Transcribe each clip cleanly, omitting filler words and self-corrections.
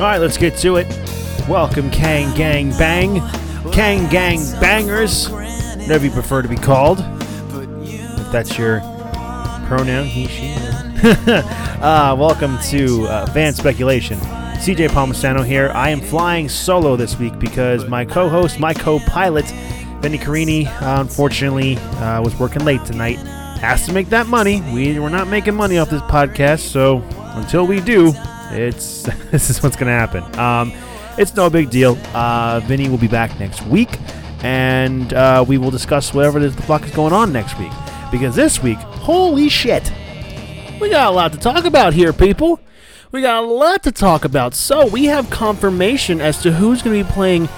Alright, let's get to it. Welcome, Kang Gang Bang. Kang Gang Bangers. Whatever you prefer to be called. If that's your pronoun, he, she. Welcome to Van Speculation. CJ Palmisano here. I am flying solo this week because my co-host, my co-pilot, Benny Carini, unfortunately, was working late tonight. Has to make that money. We're not making money off this podcast, so until we do, this is what's going to happen. It's no big deal. Benny will be back next week, and we will discuss whatever the fuck is going on next week. Because this week, holy shit, we got a lot to talk about here, people. We got a lot to talk about. So we have confirmation as to who's going to be playing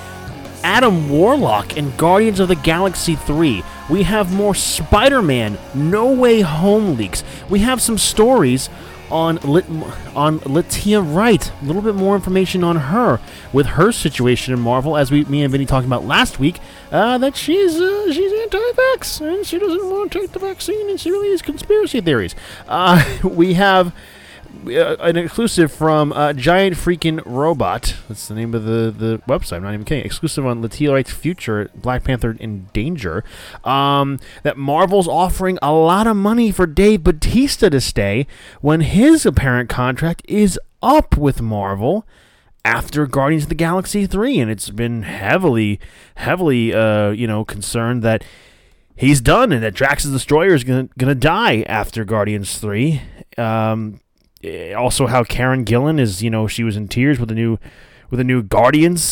Adam Warlock in Guardians of the Galaxy 3. We have more Spider-Man No Way Home leaks. We have some stories on Letitia Wright. A little bit more information on her with her situation in Marvel, as me and Vinny talking about last week, that she's anti-vax and she doesn't want to take the vaccine and she really is conspiracy theories. We have an exclusive from Giant Freakin' Robot. That's the name of the website. I'm not even kidding. Exclusive on Letitia Wright's future, Black Panther in Danger. That Marvel's offering a lot of money for Dave Bautista to stay when his apparent contract is up with Marvel after Guardians of the Galaxy 3. And it's been heavily, concerned that he's done and that Drax's Destroyer is gonna die after Guardians 3. Also, how Karen Gillan is, she was in tears with a new Guardians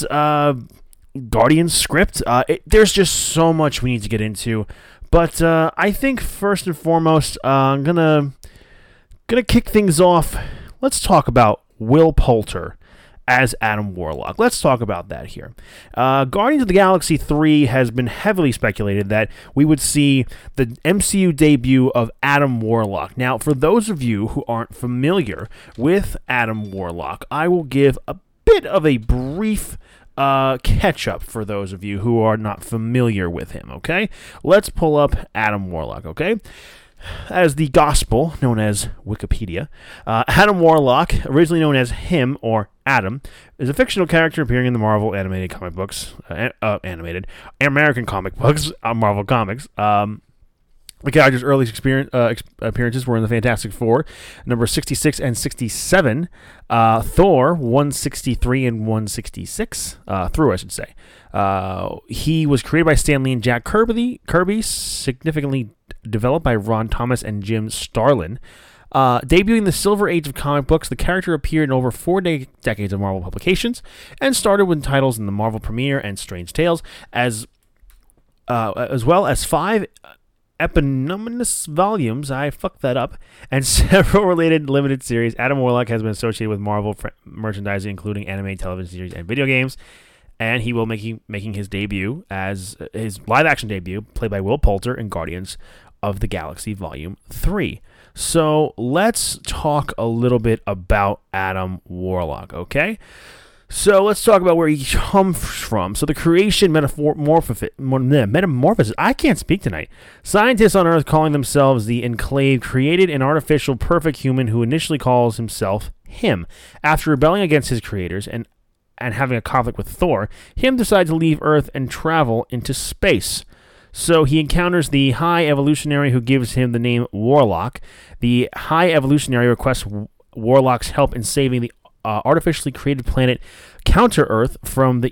script. There's just so much we need to get into, but I think first and foremost, I'm gonna kick things off. Let's talk about Will Poulter as Adam Warlock. Let's talk about that here. Guardians of the Galaxy 3 has been heavily speculated that we would see the MCU debut of Adam Warlock. Now, for those of you who aren't familiar with Adam Warlock, I will give a bit of a brief catch-up for those of you who are not familiar with him, okay? Let's pull up Adam Warlock, okay? As the gospel, known as Wikipedia, Adam Warlock, originally known as him or Adam, is a fictional character appearing in the Marvel animated comic books, American comic books, Marvel Comics. The character's earliest appearances were in the Fantastic Four, number 66 and 67, Thor 163 and 166, through, I should say. He was created by Stan Lee and Jack Kirby, significantly developed by Ron Thomas and Jim Starlin. Debuting the Silver Age of comic books, the character appeared in over four decades of Marvel publications and started with titles in the Marvel Premiere and Strange Tales, as well as five eponymous volumes. I fucked that up. And several related limited series. Adam Warlock has been associated with Marvel merchandising, including anime, television series, and video games. And he will be making his debut as his live-action debut, played by Will Poulter in Guardians of the Galaxy Volume 3. So let's talk a little bit about Adam Warlock, okay? So let's talk about where he comes from. So the creation metamorphosis. I can't speak tonight. Scientists on Earth calling themselves the Enclave created an artificial perfect human who initially calls himself him. After rebelling against his creators and having a conflict with Thor, him decides to leave Earth and travel into space. So he encounters the High Evolutionary, who gives him the name Warlock. The High Evolutionary requests Warlock's help in saving the artificially created planet Counter-Earth from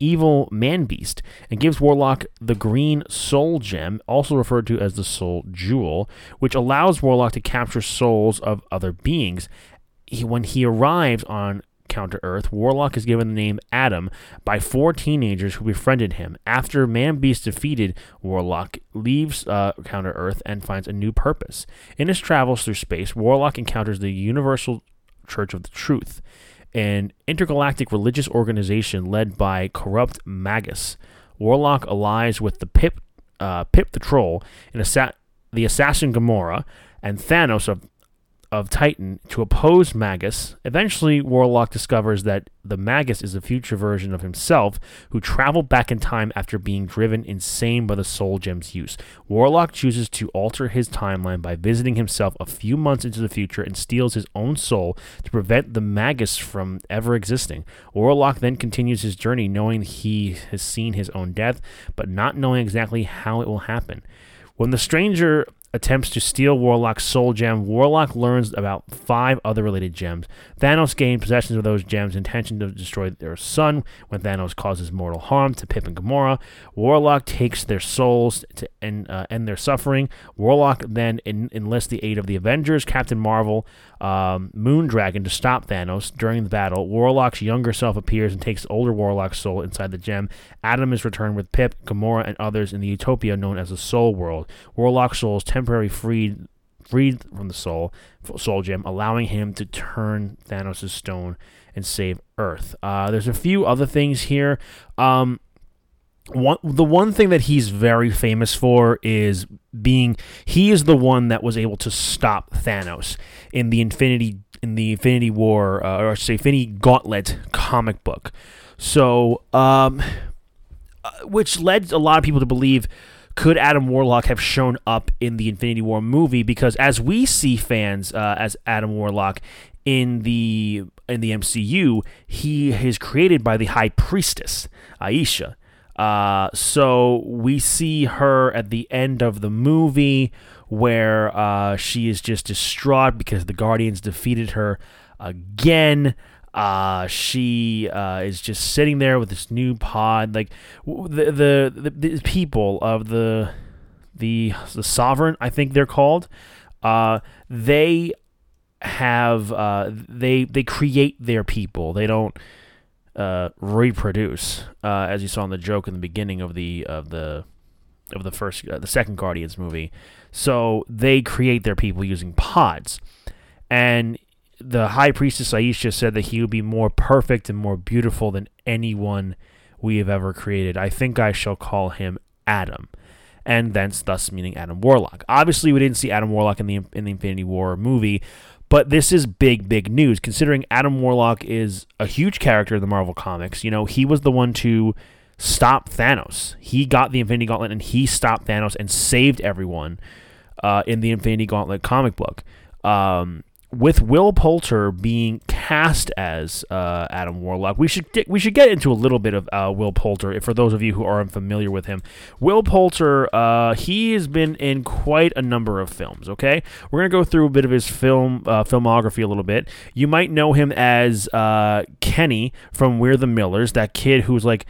evil Man-Beast, and gives Warlock the green Soul Gem, also referred to as the Soul Jewel, which allows Warlock to capture souls of other beings. When he arrives on Counter-Earth, Warlock is given the name Adam by four teenagers who befriended him. After Man-Beast defeated, Warlock leaves Counter-Earth and finds a new purpose. In his travels through space, Warlock encounters the Universal Church of the Truth, an intergalactic religious organization led by corrupt Magus. Warlock allies with the Pip the Troll, and the assassin Gamora, and Thanos of of Titan to oppose Magus. Eventually, Warlock discovers that the Magus is a future version of himself who traveled back in time after being driven insane by the Soul Gem's use. Warlock chooses to alter his timeline by visiting himself a few months into the future and steals his own soul to prevent the Magus from ever existing. Warlock then continues his journey knowing he has seen his own death, but not knowing exactly how it will happen. When the stranger attempts to steal Warlock's soul gem, Warlock learns about 5 other related gems. Thanos gained possession of those gems, intention to destroy their son when Thanos causes mortal harm to Pip and Gamora. Warlock takes their souls to end their suffering. Warlock then enlists the aid of the Avengers, Captain Marvel, Moondragon to stop Thanos. During the battle, Warlock's younger self appears and takes older Warlock's soul inside the gem. Adam is returned with Pip, Gamora, and others in the utopia known as the Soul World. Warlock's soul is temporarily freed from the soul gem, allowing him to turn Thanos' stone and save Earth. There's a few other things here. The one thing that he's very famous for is he is the one that was able to stop Thanos in the Infinity Gauntlet comic book. So, which led a lot of people to believe, could Adam Warlock have shown up in the Infinity War movie? Because as we see fans as Adam Warlock in the MCU, he is created by the High Priestess, Aisha. So we see her at the end of the movie where she is just distraught because the Guardians defeated her again. She is just sitting there with this new pod. Like the people of the Sovereign, I think they're called. They have they create their people. They don't reproduce, as you saw in the joke in the beginning of the second Guardians movie. So they create their people using pods, and the High Priestess Aisha said that he would be more perfect and more beautiful than anyone we have ever created. I think I shall call him Adam, and thus meaning Adam Warlock. Obviously, we didn't see Adam Warlock in the Infinity War movie, but this is big news considering Adam Warlock is a huge character in the Marvel comics. You know, he was the one to stop Thanos. He got the Infinity Gauntlet and he stopped Thanos and saved everyone in the Infinity Gauntlet comic book. With Will Poulter being cast as Adam Warlock, we should get into a little bit of Will Poulter for those of you who aren't familiar with him. Will Poulter, he has been in quite a number of films. Okay, we're gonna go through a bit of his filmography a little bit. You might know him as Kenny from We're the Millers, that kid who's like,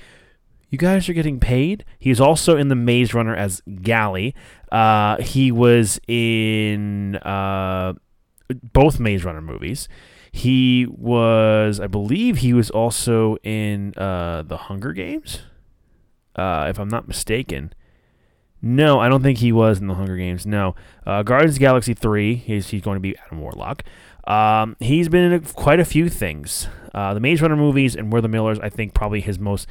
"You guys are getting paid?" He's also in The Maze Runner as Gally. He was in both Maze Runner movies. He was, I believe, he was also in The Hunger Games, if I'm not mistaken. No, I don't think he was in The Hunger Games. No, Guardians of the Galaxy 3. He's going to be Adam Warlock. He's been in quite a few things. The Maze Runner movies and We're the Millers, I think, probably his most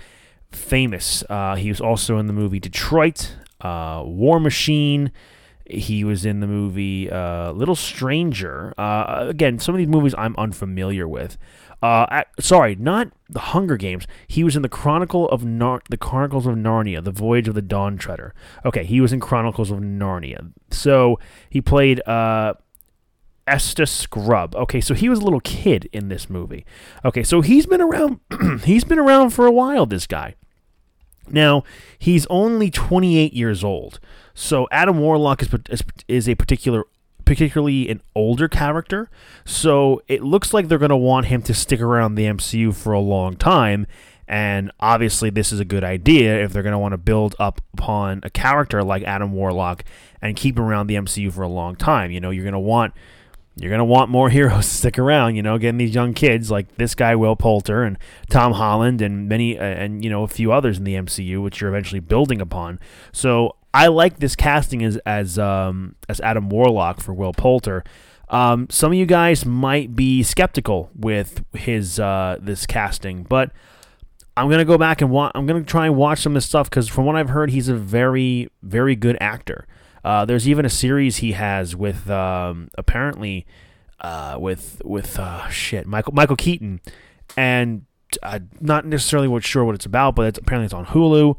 famous. He was also in the movie Detroit, War Machine. He was in the movie Little Stranger. Again, some of these movies I'm unfamiliar with. Sorry, not The Hunger Games. He was in the Chronicles of Narnia, The Voyage of the Dawn Treader. Okay, he was in Chronicles of Narnia. So he played Esther Scrub. Okay, so he was a little kid in this movie. Okay, so he's been around. He's been around for a while, this guy. Now, he's only 28 years old, so Adam Warlock is a particularly an older character, so it looks like they're going to want him to stick around the MCU for a long time, and obviously this is a good idea if they're going to want to build up upon a character like Adam Warlock and keep him around the MCU for a long time. You know, you're going to want more heroes to stick around, you know, getting these young kids like this guy, Will Poulter, and Tom Holland, and many, and, you know, a few others in the MCU, which you're eventually building upon. So I like this casting as Adam Warlock for Will Poulter. Some of you guys might be skeptical with his, this casting, but I'm going to go back and I'm going to try and watch some of this stuff, because from what I've heard, he's a very, very good actor. There's even a series he has with apparently with Michael Keaton, and I'm not necessarily sure what it's about, but apparently it's on Hulu.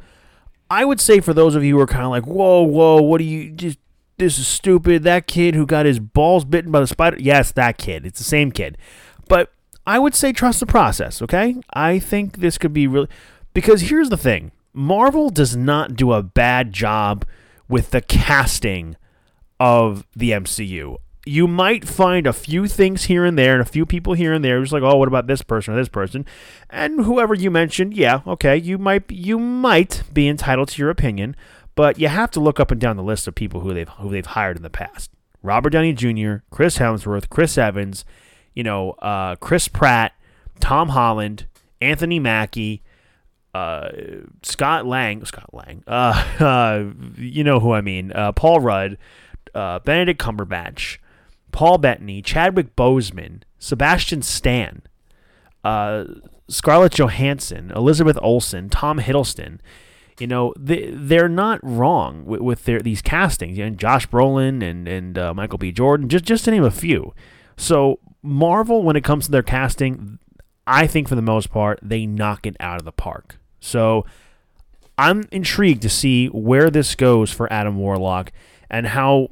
I would say for those of you who are kind of like, whoa, what do you just? This is stupid. That kid who got his balls bitten by the spider. Yes, that kid. It's the same kid. But I would say trust the process, okay? I think this could be really... Because here's the thing. Marvel does not do a bad job with the casting of the MCU. You might find a few things here and there and a few people here and there. Just like, oh, what about this person or this person? And whoever you mentioned, yeah, okay, you might be entitled to your opinion. But you have to look up and down the list of people who they've hired in the past. Robert Downey Jr., Chris Hemsworth, Chris Evans, Chris Pratt, Tom Holland, Anthony Mackie, Scott Lang, you know who I mean, Paul Rudd, Benedict Cumberbatch, Paul Bettany, Chadwick Boseman, Sebastian Stan, Scarlett Johansson, Elizabeth Olsen, Tom Hiddleston. They're not wrong with these castings. And Josh Brolin and Michael B. Jordan, just to name a few. So Marvel, when it comes to their casting, I think for the most part, they knock it out of the park. So I'm intrigued to see where this goes for Adam Warlock and how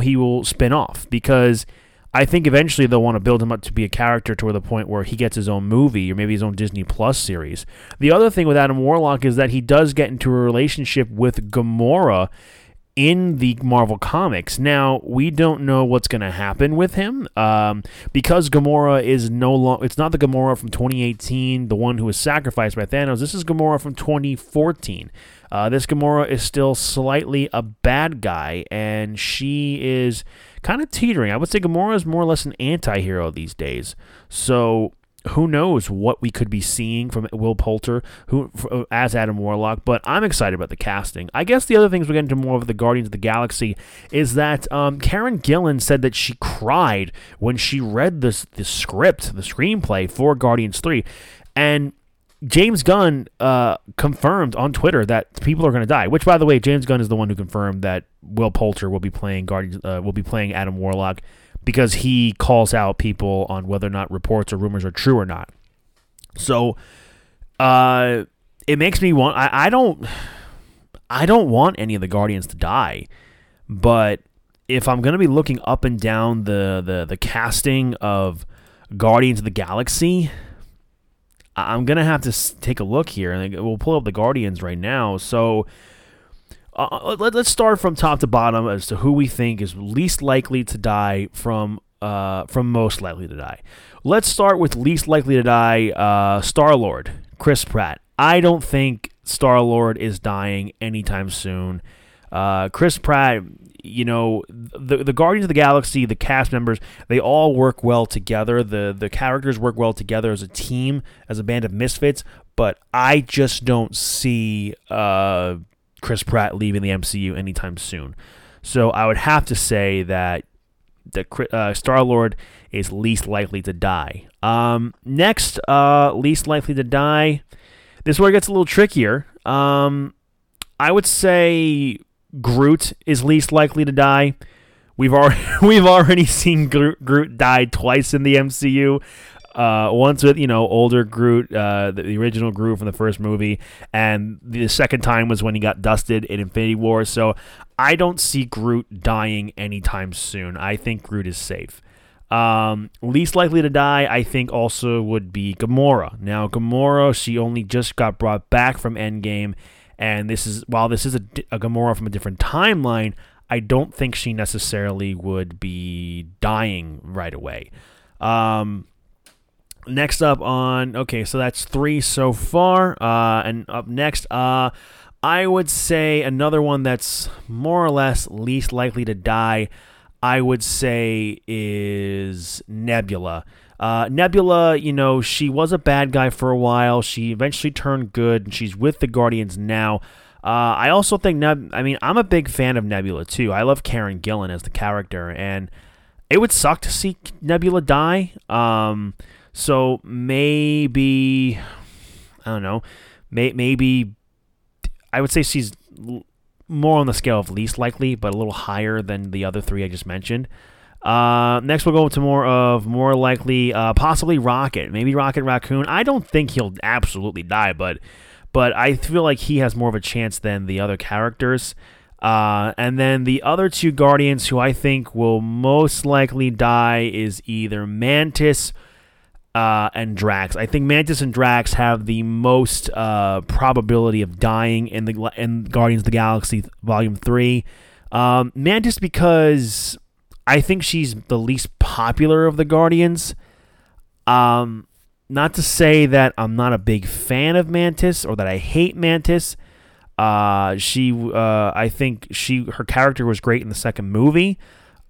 he will spin off. Because I think eventually they'll want to build him up to be a character to the point where he gets his own movie or maybe his own Disney Plus series. The other thing with Adam Warlock is that he does get into a relationship with Gamora in the Marvel Comics. Now, we don't know what's going to happen with him because Gamora is no longer... It's not the Gamora from 2018, the one who was sacrificed by Thanos. This is Gamora from 2014. This Gamora is still slightly a bad guy, and she is... kind of teetering. I would say Gamora is more or less an anti-hero these days. So who knows what we could be seeing from Will Poulter as Adam Warlock. But I'm excited about the casting. I guess the other things we're getting to more of the Guardians of the Galaxy is that Karen Gillan said that she cried when she read the script, the screenplay for Guardians 3. And James Gunn confirmed on Twitter that people are going to die. Which, by the way, James Gunn is the one who confirmed that Will Poulter will be playing Adam Warlock because he calls out people on whether or not reports or rumors are true or not. So it makes me want. I don't want any of the Guardians to die, but if I'm going to be looking up and down the casting of Guardians of the Galaxy, I'm going to have to take a look here, and we'll pull up the Guardians right now. So let's start from top to bottom as to who we think is least likely to die from most likely to die. Let's start with least likely to die, Star-Lord, Chris Pratt. I don't think Star-Lord is dying anytime soon. Chris Pratt, the Guardians of the Galaxy, the cast members, they all work well together. The characters work well together as a team, as a band of misfits. But I just don't see Chris Pratt leaving the MCU anytime soon. So I would have to say that Star-Lord is least likely to die. Next, least likely to die. This is where it gets a little trickier. I would say Groot is least likely to die. We've already seen Groot die twice in the MCU. Once with older Groot, the original Groot from the first movie, and the second time was when he got dusted in Infinity War. So I don't see Groot dying anytime soon. I think Groot is safe. Least likely to die, I think, also would be Gamora. Now Gamora, she only just got brought back from Endgame. And while this is a Gamora from a different timeline, I don't think she necessarily would be dying right away. Next up so that's three so far. And up next, I would say another one that's more or less least likely to die, I would say, is Nebula. Nebula, she was a bad guy for a while. She eventually turned good, and she's with the Guardians now. I also think I'm a big fan of Nebula, too. I love Karen Gillan as the character, and it would suck to see Nebula die. So maybe, I don't know, maybe I would say she's more on the scale of least likely, but a little higher than the other three I just mentioned. Next, we'll go to more of more likely, possibly Rocket, maybe Rocket Raccoon. I don't think he'll absolutely die, but I feel like he has more of a chance than the other characters. And then the other two Guardians who I think will most likely die is either Mantis and Drax. I think Mantis and Drax have the most probability of dying in Guardians of the Galaxy Volume 3. Mantis, because I think she's the least popular of the Guardians. Not to say that I'm not a big fan of Mantis or that I hate Mantis. I think her character was great in the second movie.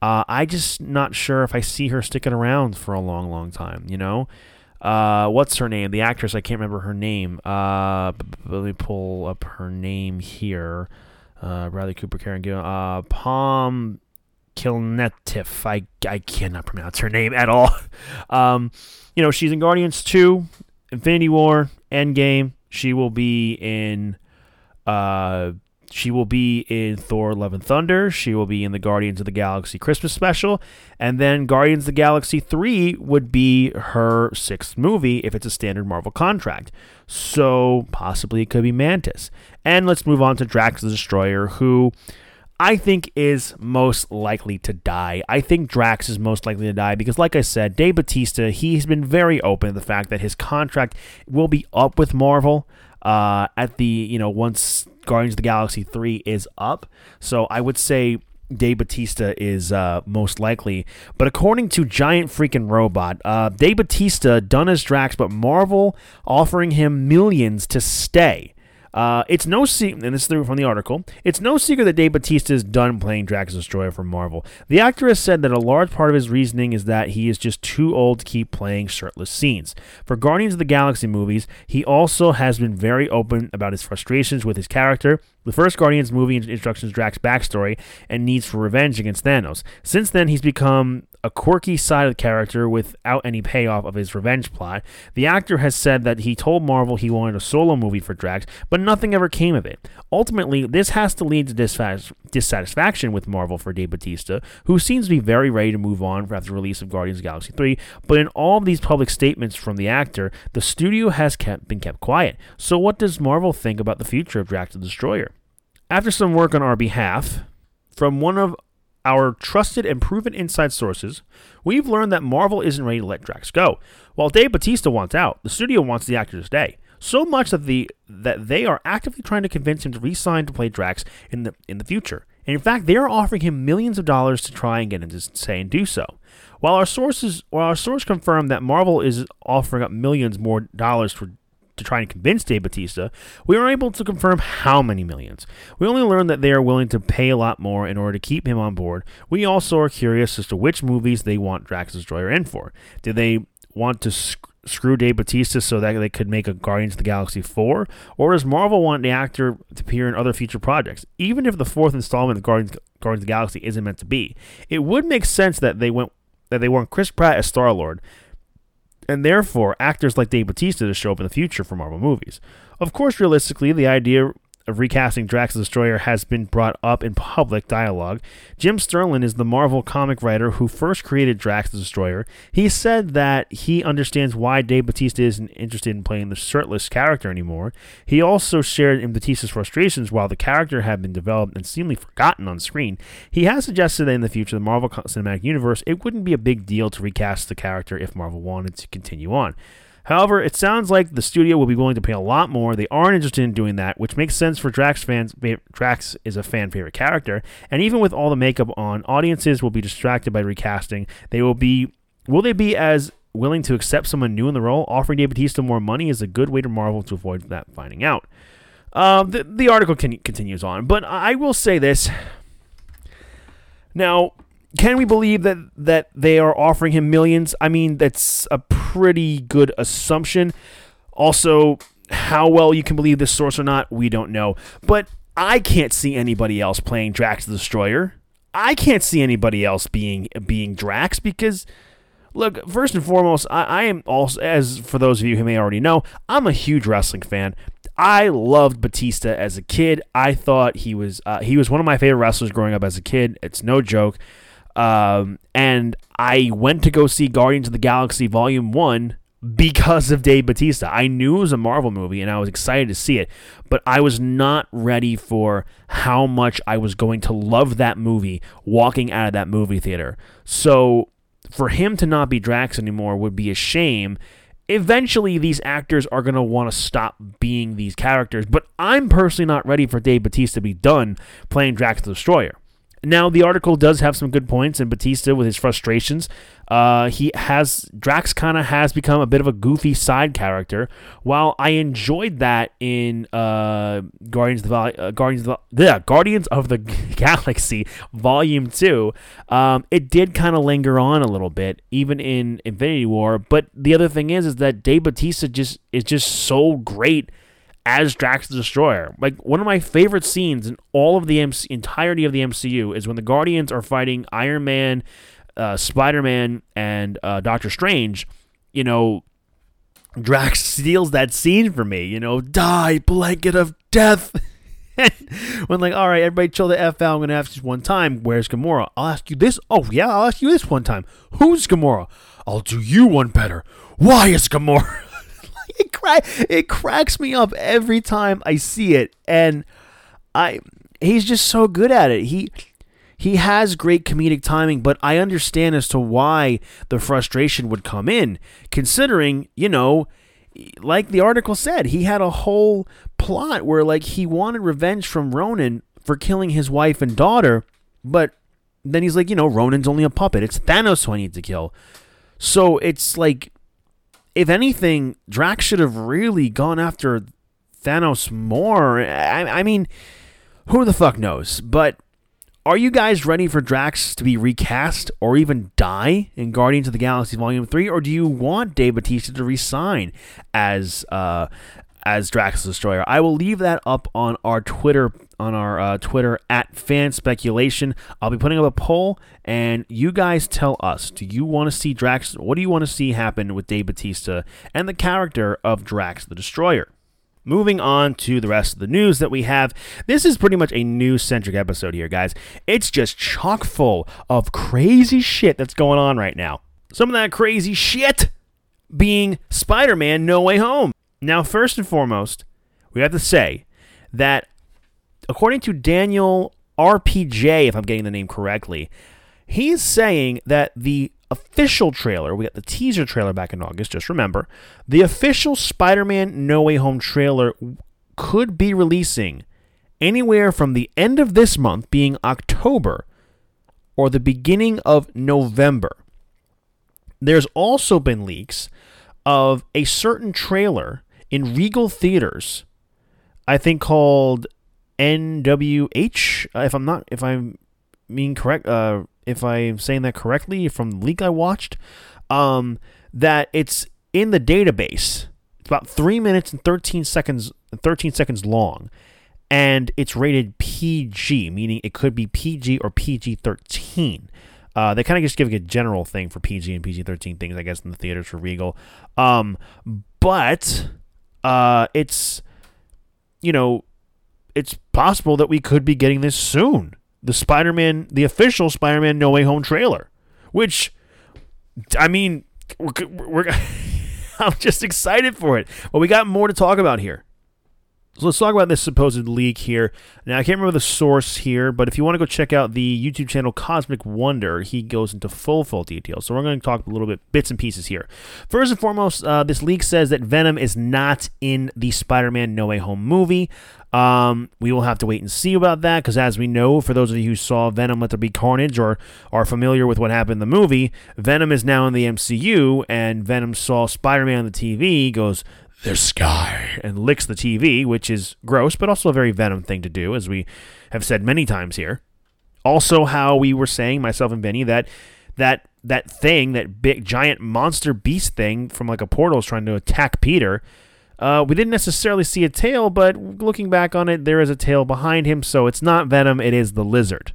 I just not sure if I see her sticking around for a long, long time. You know, what's her name? The actress, I can't remember her name. Let me pull up her name here. Bradley Cooper, Karen Gillan, Palm Kilnetif. I cannot pronounce her name at all. You know, she's in Guardians 2, Infinity War, Endgame. She will be in Thor: Love and Thunder. She will be in the Guardians of the Galaxy Christmas special, and then Guardians of the Galaxy 3 would be her sixth movie if it's a standard Marvel contract. So possibly it could be Mantis. And let's move on to Drax the Destroyer, who I think is most likely to die. I think Drax is most likely to die because, like I said, Dave Bautista, he's been very open to the fact that his contract will be up with Marvel. Once Guardians of the Galaxy 3 is up. So I would say Dave Bautista is most likely. But according to Giant Freakin' Robot, Dave Bautista done as Drax, but Marvel offering him millions to stay. It's no secret, and this is from the article, it's no secret that Dave Bautista is done playing Drax the Destroyer for Marvel. The actor has said that a large part of his reasoning is that he is just too old to keep playing shirtless scenes. For Guardians of the Galaxy movies, he also has been very open about his frustrations with his character. The first Guardians movie introduces Drax's backstory and needs for revenge against Thanos. Since then, he's become a quirky side of the character without any payoff of his revenge plot. The actor has said that he told Marvel he wanted a solo movie for Drax, but nothing ever came of it. Ultimately, this has to lead to dissatisfaction with Marvel for Dave Bautista, who seems to be very ready to move on after the release of Guardians of the Galaxy 3, but in all of these public statements from the actor, the studio has been kept quiet. So what does Marvel think about the future of Drax the Destroyer? After some work on our behalf, from one of our trusted and proven inside sources, we've learned that Marvel isn't ready to let Drax go. While Dave Bautista wants out, the studio wants the actor to stay. So much that they are actively trying to convince him to re-sign to play Drax in the future. And in fact, they are offering him millions of dollars to try and get him to stay and do so. While our source confirmed that Marvel is offering up millions more dollars to try and convince Dave Bautista, we were unable to confirm how many millions. We only learned that they are willing to pay a lot more in order to keep him on board. We also are curious as to which movies they want Drax the Destroyer in for. Did they want to screw Dave Bautista so that they could make a Guardians of the Galaxy 4? Or does Marvel want the actor to appear in other future projects? Even if the fourth installment of Guardians of the Galaxy isn't meant to be, it would make sense that they want Chris Pratt as Star-Lord, and therefore actors like Dave Bautista to show up in the future for Marvel movies. Of course, realistically, the idea of recasting Drax the Destroyer has been brought up in public dialogue. Jim Sterlin is the Marvel comic writer who first created Drax the Destroyer. He said that he understands why Dave Bautista isn't interested in playing the shirtless character anymore. He also shared in Bautista's frustrations while the character had been developed and seemingly forgotten on screen. He has suggested that in the future of the Marvel Cinematic Universe, it wouldn't be a big deal to recast the character if Marvel wanted to continue on. However, it sounds like the studio will be willing to pay a lot more. They aren't interested in doing that, which makes sense for Drax fans. Drax is a fan-favorite character, and even with all the makeup on, audiences will be distracted by recasting. Will they be as willing to accept someone new in the role? Offering Dave Bautista more money is a good way to Marvel to avoid that finding out. The article continues on, but I will say this. Now, can we believe that they are offering him millions? I mean, that's a pretty good assumption. Also, how well you can believe this source or not, we don't know. But I can't see anybody else playing Drax the Destroyer. I can't see anybody else being Drax because, look, first and foremost, I am also, as for those of you who may already know, I'm a huge wrestling fan. I loved Batista as a kid. I thought he was one of my favorite wrestlers growing up as a kid. It's no joke. And I went to go see Guardians of the Galaxy Volume 1 because of Dave Bautista. I knew it was a Marvel movie, and I was excited to see it, but I was not ready for how much I was going to love that movie walking out of that movie theater. So for him to not be Drax anymore would be a shame. Eventually, these actors are going to want to stop being these characters, but I'm personally not ready for Dave Bautista to be done playing Drax the Destroyer. Now, the article does have some good points, and Bautista, with his frustrations, Drax kind of has become a bit of a goofy side character. While I enjoyed that in Guardians of the Galaxy Volume 2, it did kind of linger on a little bit, even in Infinity War. But the other thing is that Dave Bautista is just so great as Drax the Destroyer. Like, one of my favorite scenes in all of the entirety of the MCU is when the Guardians are fighting Iron Man, Spider-Man, and Doctor Strange. You know, Drax steals that scene from me. You know, die, blanket of death. When, like, all right, everybody chill the F out. I'm going to ask you one time, where's Gamora? I'll ask you this. Oh, yeah, I'll ask you this one time. Who's Gamora? I'll do you one better. Why is Gamora? It cracks me up every time I see it, and he's just so good at it. He has great comedic timing, but I understand as to why the frustration would come in, considering, you know, like the article said, he had a whole plot where, like, he wanted revenge from Ronan for killing his wife and daughter, but then he's like, you know, Ronan's only a puppet. It's Thanos who I need to kill. So it's like, if anything, Drax should have really gone after Thanos more. I mean, who the fuck knows? But are you guys ready for Drax to be recast or even die in Guardians of the Galaxy Volume 3? Or do you want Dave Bautista to resign as Drax the Destroyer? I will leave that up on our Twitter at Van Speculation. I'll be putting up a poll, and you guys tell us, do you want to see Drax? What do you want to see happen with Dave Bautista and the character of Drax the Destroyer? Moving on to the rest of the news that we have. This is pretty much a news-centric episode here, guys. It's just chock full of crazy shit that's going on right now. Some of that crazy shit being Spider-Man No Way Home. Now, first and foremost, we have to say that according to Daniel RPJ, if I'm getting the name correctly, he's saying that the official trailer, we got the teaser trailer back in August, just remember, the official Spider-Man No Way Home trailer could be releasing anywhere from the end of this month, being October, or the beginning of November. There's also been leaks of a certain trailer in Regal Theaters, I think called NWH, if I'm saying that correctly from the leak I watched, that it's in the database. It's about 3 minutes and 13 seconds long, and it's rated PG, meaning it could be PG or PG-13. They kind of just giving a general thing for PG and PG-13 things, I guess, in the theaters for Regal. But it's, you know, it's possible that we could be getting this soon. The official Spider-Man No Way Home trailer, which, I mean, I'm just excited for it. But we got more to talk about here. So let's talk about this supposed leak here. Now, I can't remember the source here, but if you want to go check out the YouTube channel Cosmic Wonder, he goes into full details. So we're going to talk a little bit, bits and pieces here. First and foremost, this leak says that Venom is not in the Spider-Man No Way Home movie. We will have to wait and see about that, because as we know, for those of you who saw Venom Let There Be Carnage or are familiar with what happened in the movie, Venom is now in the MCU, and Venom saw Spider-Man on the TV, goes, "This guy," and licks the TV, which is gross, but also a very Venom thing to do, as we have said many times here. Also, how we were saying, myself and Benny, that thing, that big giant monster beast thing from like a portal is trying to attack Peter. We didn't necessarily see a tail, but looking back on it, there is a tail behind him, so it's not Venom, it is the Lizard.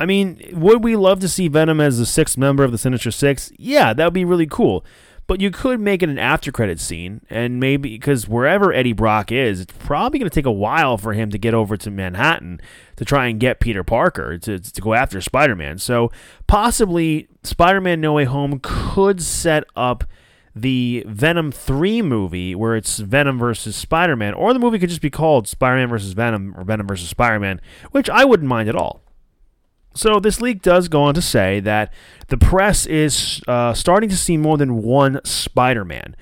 I mean, would we love to see Venom as the sixth member of the Sinister Six? Yeah, that would be really cool. But you could make it an after-credits scene, and maybe because wherever Eddie Brock is, it's probably going to take a while for him to get over to Manhattan to try and get Peter Parker to go after Spider-Man. So possibly Spider-Man No Way Home could set up the Venom 3 movie where it's Venom versus Spider-Man, or the movie could just be called Spider-Man versus Venom or Venom versus Spider-Man, which I wouldn't mind at all. So this leak does go on to say that the press is starting to see more than one Spider-Man.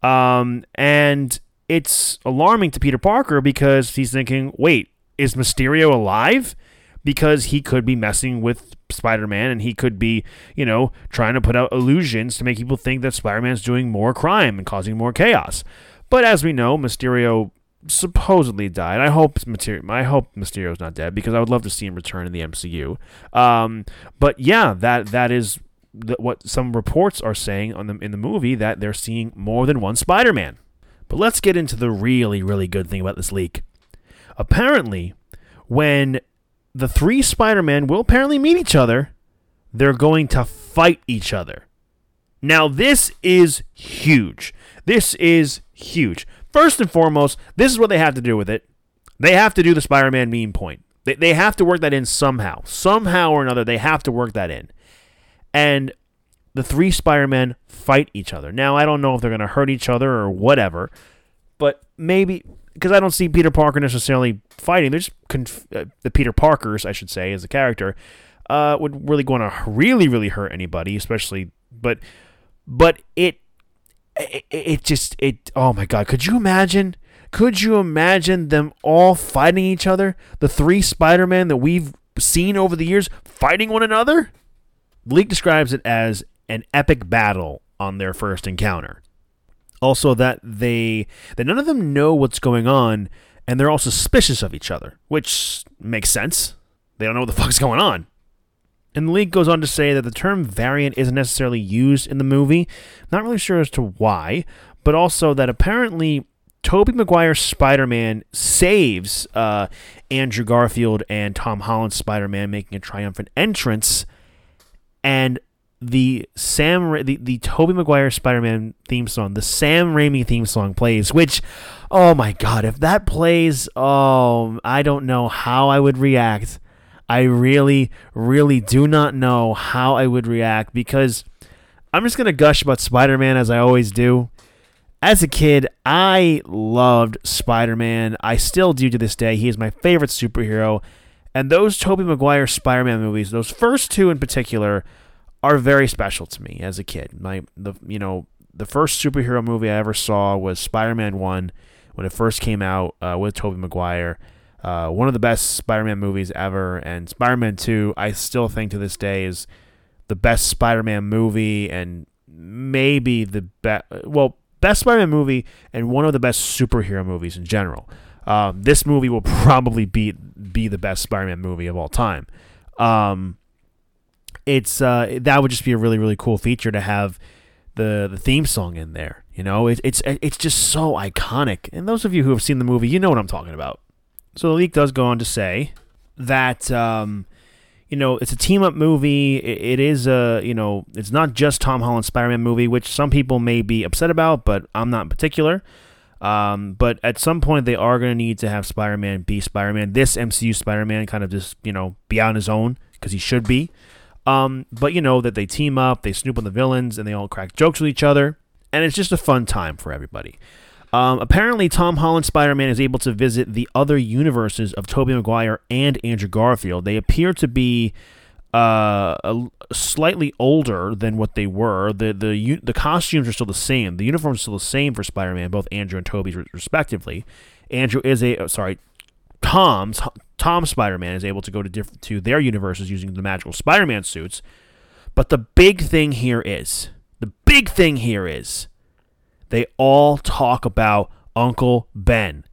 And it's alarming to Peter Parker because he's thinking, wait, is Mysterio alive? Because he could be messing with Spider-Man and he could be, you know, trying to put out illusions to make people think that Spider-Man's doing more crime and causing more chaos. But as we know, Mysterio supposedly died. I hope Mysterio's not dead because I would love to see him return in the MCU. But yeah, that is what some reports are saying in the movie, that they're seeing more than one Spider-Man. But let's get into the really, really good thing about this leak. Apparently, when the three Spider-Men will apparently meet each other, they're going to fight each other. Now, this is huge. This is huge. First and foremost, this is what they have to do with it. They have to do the Spider-Man meme point. They have to work that in somehow. Somehow or another, they have to work that in. And the three Spider-Men fight each other. Now, I don't know if they're going to hurt each other or whatever, but maybe, because I don't see Peter Parker necessarily fighting. They're just the Peter Parkers, I should say, as a character, would really want to really, really hurt anybody, especially, but It just, oh my God, could you imagine them all fighting each other? The three Spider-Men that we've seen over the years fighting one another? Leak describes it as an epic battle on their first encounter. Also that none of them know what's going on, and they're all suspicious of each other, which makes sense. They don't know what the fuck's going on. And the leak goes on to say that the term variant isn't necessarily used in the movie. Not really sure as to why, but also that apparently Tobey Maguire's Spider-Man saves Andrew Garfield and Tom Holland's Spider-Man, making a triumphant entrance. And the Tobey Maguire Spider-Man theme song, the Sam Raimi theme song plays, which, oh my God, if that plays, oh, I don't know how I would react. I really, really do not know how I would react, because I'm just going to gush about Spider-Man as I always do. As a kid, I loved Spider-Man. I still do to this day. He is my favorite superhero. And those Tobey Maguire Spider-Man movies, those first two in particular, are very special to me as a kid. The first superhero movie I ever saw was Spider-Man 1 when it first came out with Tobey Maguire. One of the best Spider-Man movies ever, and Spider-Man 2, I still think to this day, is the best Spider-Man movie, and maybe the best Spider-Man movie, and one of the best superhero movies in general. This movie will probably be the best Spider-Man movie of all time. That would just be a really, really cool feature to have the theme song in there. You know, it's just so iconic, and those of you who have seen the movie, you know what I'm talking about. So the leak does go on to say that, it's a team-up movie. It is it's not just Tom Holland's Spider-Man movie, which some people may be upset about, but I'm not in particular. But at some point, they are going to need to have Spider-Man be Spider-Man. This MCU Spider-Man kind of just, be on his own, because he should be. But that they team up, they snoop on the villains, and they all crack jokes with each other. And it's just a fun time for everybody. Apparently, Tom Holland's Spider-Man is able to visit the other universes of Tobey Maguire and Andrew Garfield. They appear to be slightly older than what they were. The costumes are still the same. The uniforms are still the same for Spider-Man, both Andrew and Tobey's respectively. Tom's Spider-Man is able to go to their universes using the magical Spider-Man suits. But the big thing here is. They all talk about Uncle Ben.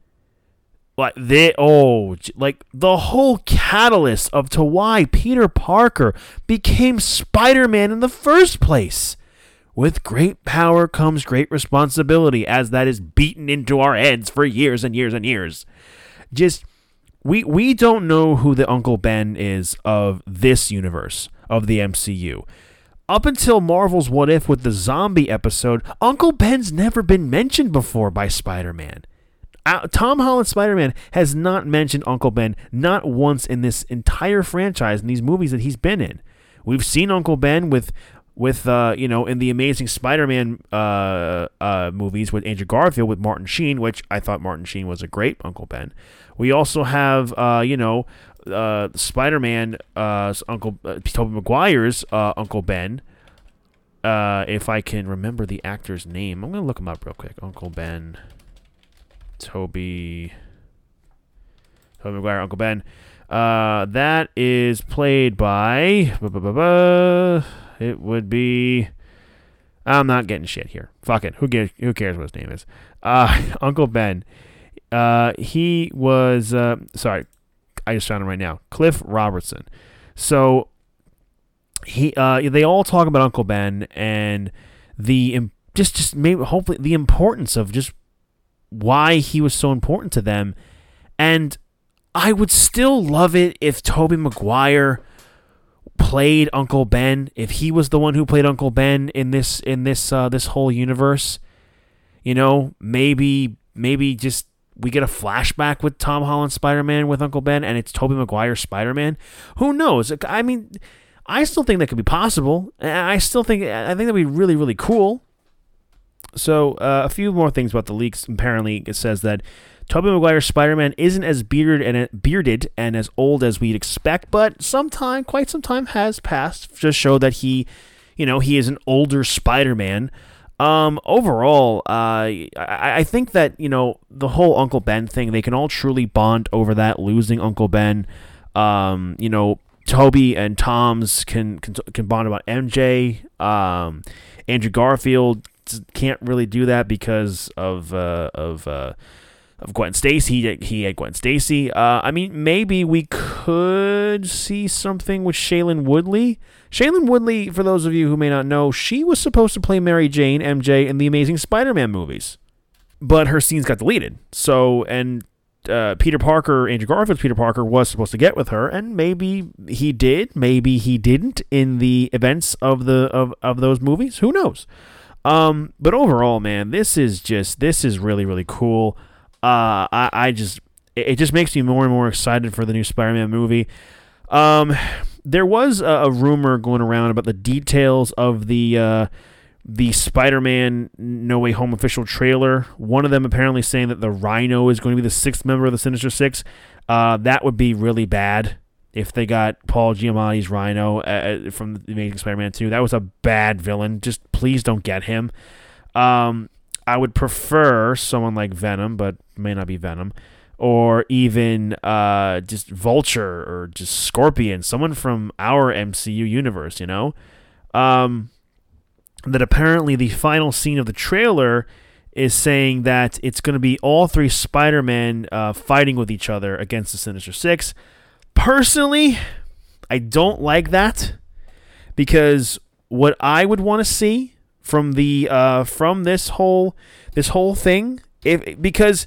The whole catalyst of to why Peter Parker became Spider-Man in the first place. With great power comes great responsibility, as that is beaten into our heads for years and years and years. Just, we don't know who the Uncle Ben is of this universe, of the MCU. Up until Marvel's What If with the zombie episode, Uncle Ben's never been mentioned before by Spider-Man. Tom Holland's Spider-Man has not mentioned Uncle Ben not once in this entire franchise, in these movies that he's been in. We've seen Uncle Ben with in the Amazing Spider-Man movies with Andrew Garfield, with Martin Sheen, which I thought Martin Sheen was a great Uncle Ben. We also have, Spider-Man, Tobey Maguire's Uncle Ben. If I can remember the actor's name, I'm going to look him up real quick. Uncle Ben, Tobey Maguire, Uncle Ben. That is played by... It would be... I'm not getting shit here. Fuck it. Who cares what his name is? Uncle Ben. He was... sorry. I just found him right now. Cliff Robertson. So, he. They all talk about Uncle Ben and the... hopefully, the importance of just why he was so important to them. And I would still love it if Tobey Maguire played Uncle Ben, if he was the one who played Uncle Ben in this whole universe. You know, maybe just we get a flashback with Tom Holland's Spider-Man with Uncle Ben, and it's Tobey Maguire's Spider-Man. Who knows? I mean, I still think that could be possible. I think that'd be really, really cool. So a few more things about the leaks. Apparently, it says that Tobey Maguire's Spider-Man isn't as bearded and as old as we'd expect, but quite some time has passed to show that he is an older Spider-Man. Overall, I think that, the whole Uncle Ben thing, they can all truly bond over that, losing Uncle Ben. Toby and Tom's can bond about MJ. Andrew Garfield can't really do that because of Gwen Stacy. He had Gwen Stacy. I mean, maybe we could see something with Shailene Woodley. Shailene Woodley, for those of you who may not know, she was supposed to play Mary Jane, MJ, in the Amazing Spider-Man movies, but her scenes got deleted. So, and Peter Parker, Andrew Garfield's Peter Parker, was supposed to get with her, and maybe he did, maybe he didn't in the events of those movies. Who knows? But overall, man, this is really, really cool. It just makes me more and more excited for the new Spider-Man movie. There was a rumor going around about the details of the Spider-Man No Way Home official trailer. One of them apparently saying that the Rhino is going to be the sixth member of the Sinister Six. That would be really bad if they got Paul Giamatti's Rhino from The Amazing Spider-Man 2. That was a bad villain. Just please don't get him. I would prefer someone like Venom, but may not be Venom, or even just Vulture or just Scorpion, someone from our MCU universe, that apparently the final scene of the trailer is saying that it's going to be all three Spider-Men fighting with each other against the Sinister Six. Personally, I don't like that, because what I would want to see from this whole thing, because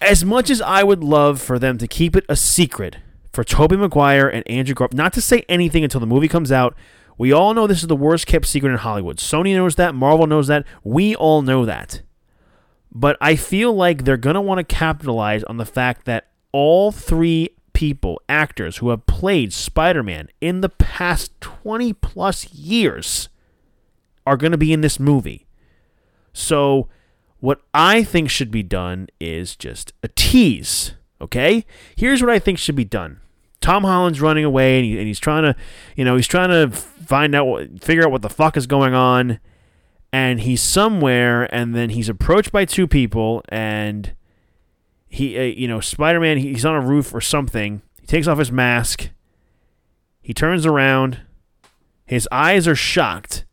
as much as I would love for them to keep it a secret for Tobey Maguire and Andrew Garfield, not to say anything until the movie comes out, we all know this is the worst kept secret in Hollywood. Sony knows that, Marvel knows that, we all know that. But I feel like they're going to want to capitalize on the fact that all three people, actors who have played Spider-Man in the past 20 plus years, are going to be in this movie. So what I think should be done is just a tease, okay? Here's what I think should be done. Tom Holland's running away, and he's trying to, he's trying to figure out what the fuck is going on, and he's somewhere, and then he's approached by two people, and he, Spider-Man, he's on a roof or something. He takes off his mask. He turns around. His eyes are shocked.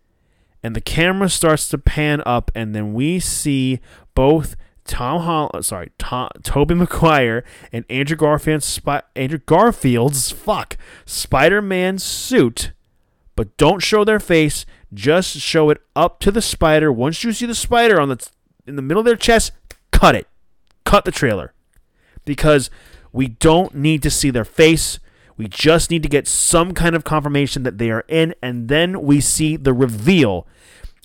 And the camera starts to pan up, and then we see both Tobey Maguire and Andrew Garfield's Spider-Man suit, but don't show their face. Just show it up to the spider. Once you see the spider in the middle of their chest, cut it. Cut the trailer, because we don't need to see their face. We just need to get some kind of confirmation that they are in, and then we see the reveal,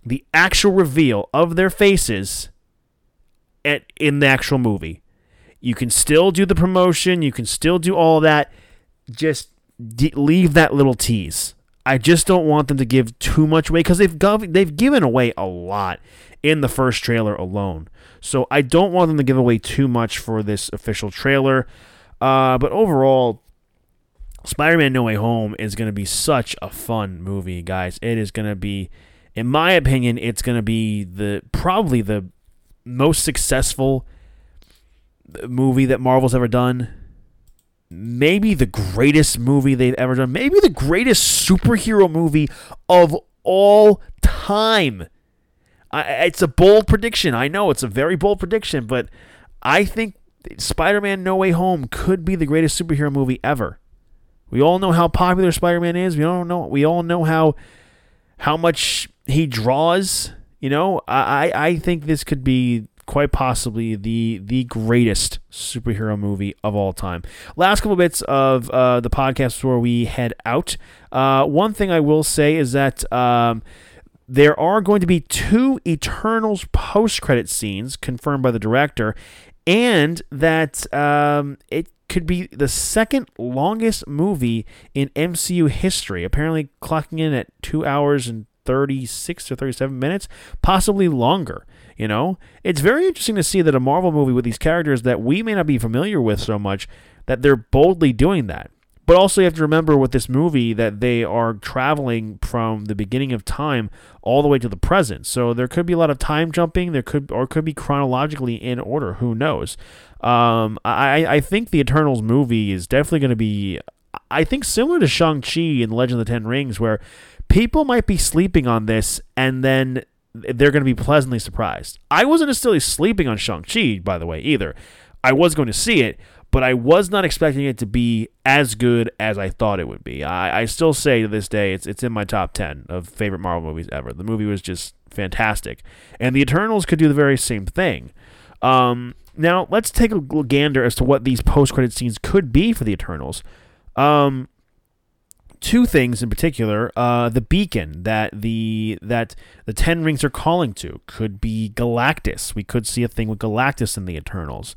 the actual reveal of their faces in the actual movie. You can still do the promotion. You can still do all that. Just leave that little tease. I just don't want them to give too much away because they've given away a lot in the first trailer alone. So I don't want them to give away too much for this official trailer. But overall, Spider-Man No Way Home is going to be such a fun movie, guys. It is going to be, in my opinion, it's going to be probably the most successful movie that Marvel's ever done. Maybe the greatest movie they've ever done. Maybe the greatest superhero movie of all time. It's a bold prediction. I know it's a very bold prediction, but I think Spider-Man No Way Home could be the greatest superhero movie ever. We all know how popular Spider-Man is. We all know how much he draws. You know, I think this could be quite possibly the greatest superhero movie of all time. Last couple bits of the podcast before we head out. One thing I will say is that there are going to be 2 Eternals post-credit scenes confirmed by the director, and that it could be the second longest movie in MCU history, apparently clocking in at 2 hours and 36 or 37 minutes, possibly longer. You know, it's very interesting to see that a Marvel movie with these characters that we may not be familiar with so much, that they're boldly doing that. But also you have to remember with this movie that they are traveling from the beginning of time all the way to the present. So there could be a lot of time jumping. There could be chronologically in order. Who knows? I think the Eternals movie is definitely going to be, I think, similar to Shang-Chi and Legend of the Ten Rings, where people might be sleeping on this and then they're going to be pleasantly surprised. I wasn't necessarily sleeping on Shang-Chi, by the way, either. I was going to see it, but I was not expecting it to be as good as I thought it would be. I still say to this day, it's in my top 10 of favorite Marvel movies ever. The movie was just fantastic. And the Eternals could do the very same thing. Now, let's take a little gander as to what these post-credit scenes could be for the Eternals. 2 things in particular. The beacon that the Ten Rings are calling to could be Galactus. We could see a thing with Galactus in the Eternals.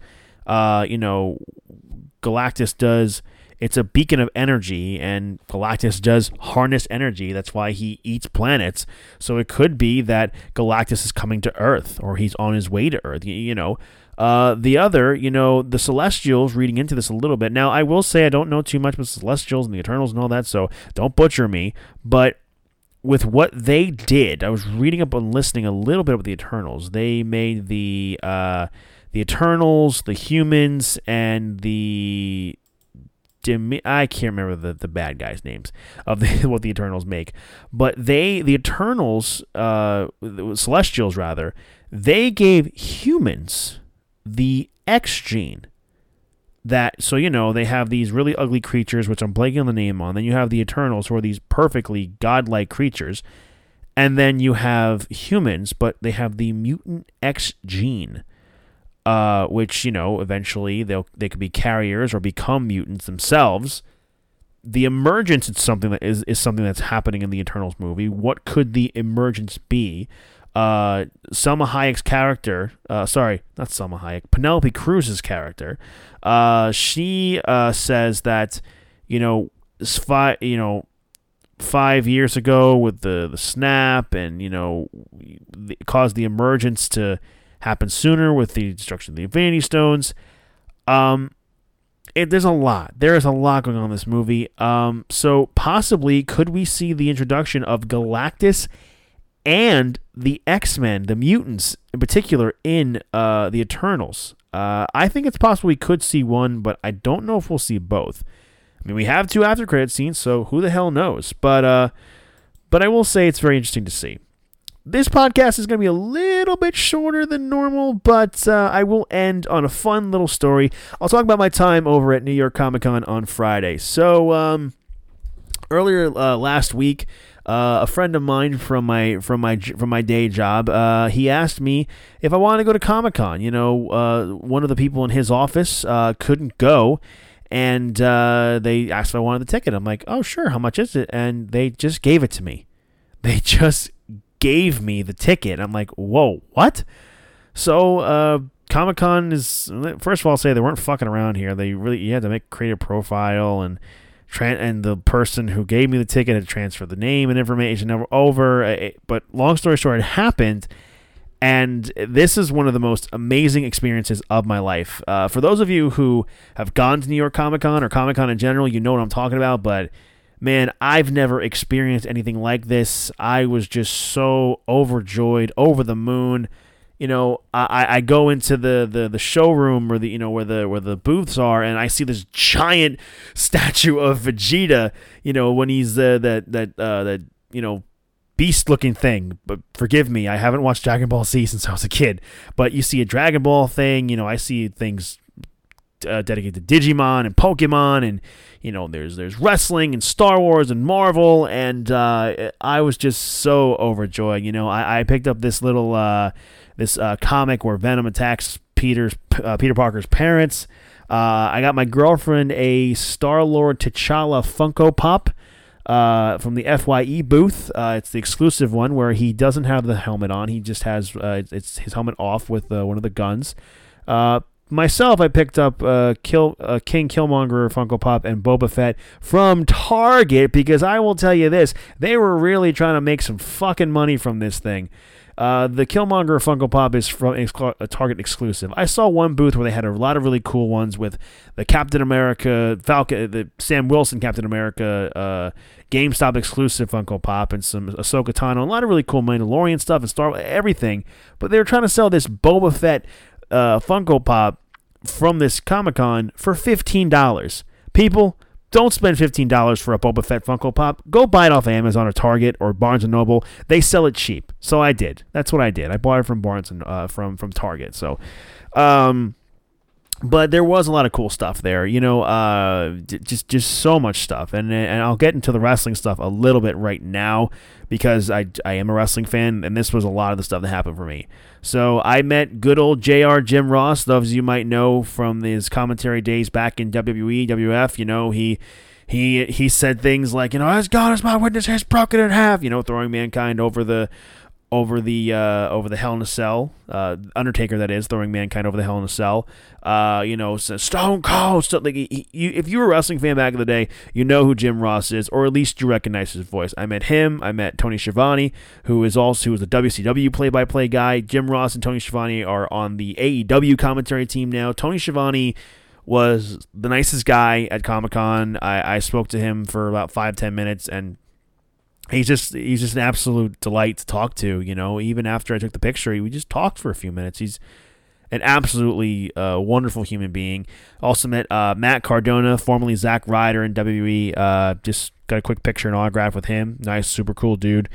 Galactus does, it's a beacon of energy, and Galactus does harness energy. That's why he eats planets. So it could be that Galactus is coming to Earth, or he's on his way to Earth, you know. The other, the Celestials, reading into this a little bit. Now, I will say I don't know too much about Celestials and the Eternals and all that, so don't butcher me. But with what they did, I was reading up and listening a little bit about the Eternals. They made the Eternals, the humans, and the... I can't remember the bad guys' names of what the Eternals make. But the Eternals, Celestials rather, they gave humans the X gene. So, they have these really ugly creatures, which I'm blanking on the name on. Then you have the Eternals, who are these perfectly godlike creatures. And then you have humans, but they have the mutant X gene, which, eventually they could be carriers or become mutants themselves. The emergence is something that is something that's happening in the Eternals movie. What could the emergence be? Selma Hayek's character, sorry, not Selma Hayek, Penelope Cruz's character, she says that, 5 years ago with the snap and, caused the emergence to happen sooner with the destruction of the Infinity Stones. There's a lot. There is a lot going on in this movie. So possibly could we see the introduction of Galactus and the X-Men, the mutants in particular, in the Eternals? I think it's possible we could see one, but I don't know if we'll see both. I mean, we have 2 after-credit scenes, so who the hell knows? But I will say it's very interesting to see. This podcast is going to be a little bit shorter than normal, but I will end on a fun little story. I'll talk about my time over at New York Comic-Con on Friday. So, earlier last week, a friend of mine from my day job, he asked me if I wanted to go to Comic-Con. One of the people in his office couldn't go, And they asked if I wanted the ticket. I'm like, oh, sure. How much is it? And they just gave it to me. They just gave me the ticket. I'm like, whoa, what? So Comic-Con is, first of all, I'll say they weren't fucking around here. They really, you had to create a profile, and the person who gave me the ticket had transferred the name and information over. But long story short, it happened. And this is one of the most amazing experiences of my life. For those of you who have gone to New York Comic-Con or Comic-Con in general, you know what I'm talking about. But, man, I've never experienced anything like this. I was just so overjoyed, over the moon. You know, I go into the showroom or where the booths are, and I see this giant statue of Vegeta, you know, when he's that you know, beast-looking thing. But forgive me, I haven't watched Dragon Ball Z since I was a kid. But you see a Dragon Ball thing, you know, I see things dedicated to Digimon and Pokemon, and, you know, there's wrestling and Star Wars and Marvel, and I was just so overjoyed. You know, I picked up this little comic where Venom attacks Peter Parker's parents. I got my girlfriend a Star-Lord T'Challa Funko Pop from the FYE booth. It's the exclusive one where he doesn't have the helmet on. He just has it's his helmet off with one of the guns. Myself, I picked up King Killmonger Funko Pop and Boba Fett from Target, because I will tell you this, they were really trying to make some fucking money from this thing. The Killmonger Funko Pop is from a Target exclusive. I saw one booth where they had a lot of really cool ones with the Captain America Falcon, the Sam Wilson Captain America GameStop exclusive Funko Pop, and some Ahsoka Tano, and a lot of really cool Mandalorian stuff and Star Wars, everything. But they were trying to sell this Boba Fett Funko Pop from this Comic-Con for $15. People, don't spend $15 for a Boba Fett Funko Pop. Go buy it off Amazon or Target or Barnes & Noble. They sell it cheap. So I did. That's what I did. I bought it from Barnes and from Target. So, but there was a lot of cool stuff there. You know, just so much stuff. And I'll get into the wrestling stuff a little bit right now, because I am a wrestling fan, and this was a lot of the stuff that happened for me. So I met good old JR Jim Ross. Those of you might know from his commentary days back in WWE, WF. You know, he said things like, you know, as God is my witness, has broken in half. You know, throwing mankind over the Hell in a Cell, Undertaker, that is, throwing mankind over the Hell in a Cell. You know, Stone Cold. Like, if you were a wrestling fan back in the day, you know who Jim Ross is, or at least you recognize his voice. I met him. I met Tony Schiavone, who was the WCW play-by-play guy. Jim Ross and Tony Schiavone are on the AEW commentary team now. Tony Schiavone was the nicest guy at Comic-Con. I spoke to him for about 5-10 minutes, and he's just an absolute delight to talk to, you know. Even after I took the picture, we just talked for a few minutes. He's an absolutely wonderful human being. Also met Matt Cardona, formerly Zack Ryder in WWE. Just got a quick picture and autograph with him. Nice, super cool dude.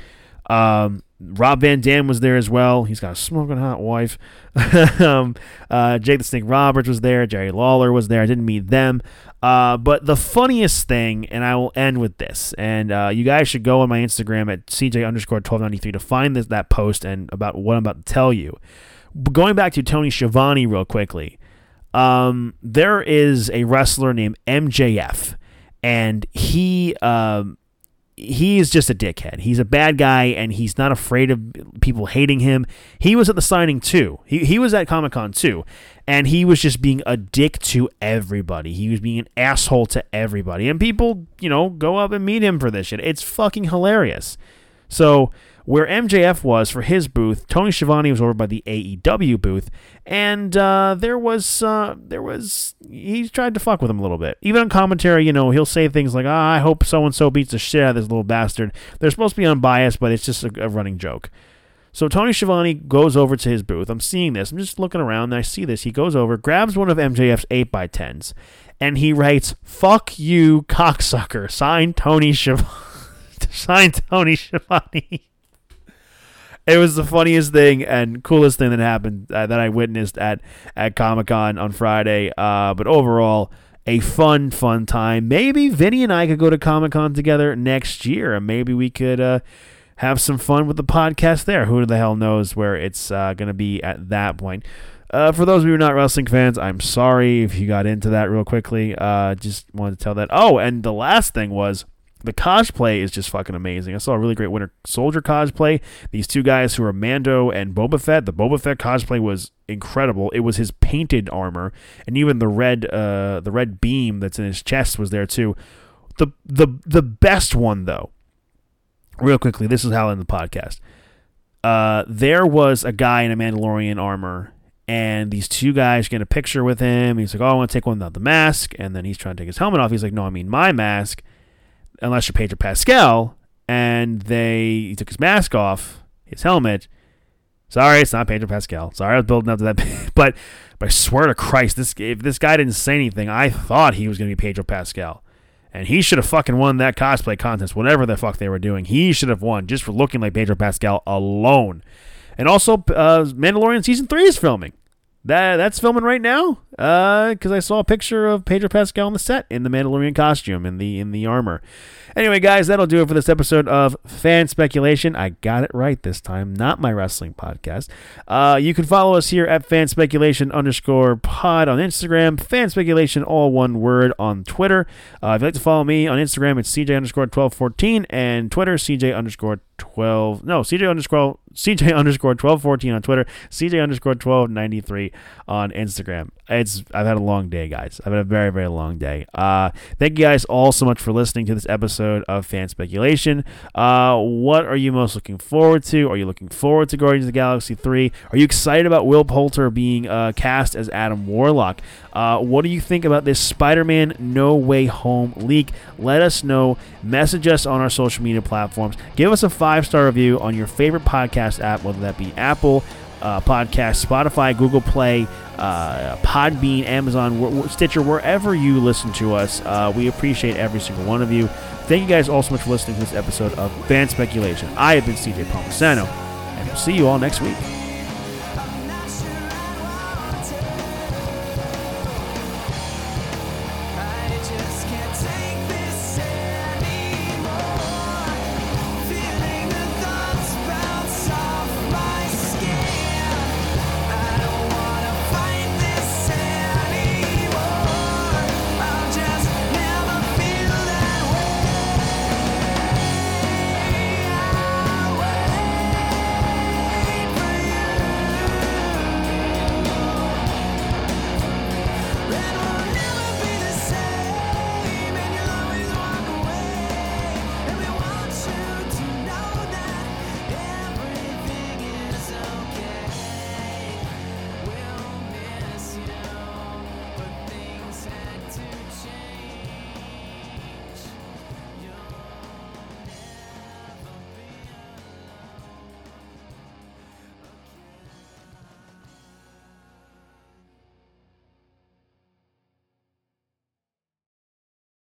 Rob Van Dam was there as well. He's got a smoking hot wife. Jake the Snake Roberts was there. Jerry Lawler was there. I didn't meet them. But the funniest thing, and I will end with this, and you guys should go on my Instagram at CJ_1293 to find that post and about what I'm about to tell you. Going back to Tony Schiavone real quickly, there is a wrestler named MJF, and he is just a dickhead. He's a bad guy, and he's not afraid of people hating him. He was at the signing too. He was at Comic-Con too, and he was just being a dick to everybody. He was being an asshole to everybody, and people, you know, go up and meet him for this shit. It's fucking hilarious. So where MJF was for his booth, Tony Schiavone was over by the AEW booth, and he tried to fuck with him a little bit. Even on commentary, you know, he'll say things like, I hope so-and-so beats the shit out of this little bastard. They're supposed to be unbiased, but it's just a running joke. So Tony Schiavone goes over to his booth. I'm seeing this. I'm just looking around, and I see this. He goes over, grabs one of MJF's 8x10s, and he writes, "Fuck you, cocksucker. Signed Tony Schiavone." It was the funniest thing and coolest thing that happened that I witnessed at Comic-Con on Friday. But overall, a fun time. Maybe Vinny and I could go to Comic-Con together next year, and maybe we could have some fun with the podcast there. Who the hell knows where it's going to be at that point. For those of you who are not wrestling fans, I'm sorry if you got into that real quickly. Just wanted to tell that. Oh, and the last thing was the cosplay is just fucking amazing. I saw a really great Winter Soldier cosplay. These two guys who are Mando and Boba Fett. The Boba Fett cosplay was incredible. It was his painted armor, and even the red beam that's in his chest was there too. The best one though. Real quickly, this is how in the podcast. There was a guy in a Mandalorian armor, and these two guys get a picture with him. He's like, "Oh, I want to take one without the mask," and then he's trying to take his helmet off. He's like, "No, I mean my mask. Unless you're Pedro Pascal," and he took his mask off, his helmet. Sorry, it's not Pedro Pascal. Sorry, I was building up to that, but I swear to Christ, if this guy didn't say anything, I thought he was going to be Pedro Pascal, and he should have fucking won that cosplay contest, whatever the fuck they were doing. He should have won just for looking like Pedro Pascal alone. And also, Mandalorian Season 3 is filming. That's filming right now, because I saw a picture of Pedro Pascal on the set in the Mandalorian costume, in the armor. Anyway, guys, that'll do it for this episode of Fan Speculation. I got it right this time, not my wrestling podcast. You can follow us here at fanspeculation_pod on Instagram, fanspeculation all one word on Twitter. If you'd like to follow me on Instagram, it's CJ_1214, and Twitter, CJ_1214 on Twitter, CJ_1293 on Instagram. I've had a long day, guys. I've had a very, very long day. Thank you guys all so much for listening to this episode of Fan Speculation. What are you most looking forward to? Are you looking forward to Guardians of the Galaxy 3? Are you excited about Will Poulter being cast as Adam Warlock? What do you think about this Spider-Man No Way Home leak? Let us know. Message us on our social media platforms. Give us a 5-star review on your favorite podcast app, whether that be Apple Podcast, Spotify, Google Play, Podbean, Amazon, Stitcher, wherever you listen to us. We appreciate every single one of you. Thank you guys all so much for listening to this episode of Van Speculation. I have been CJ Palmisano, and we'll see you all next week.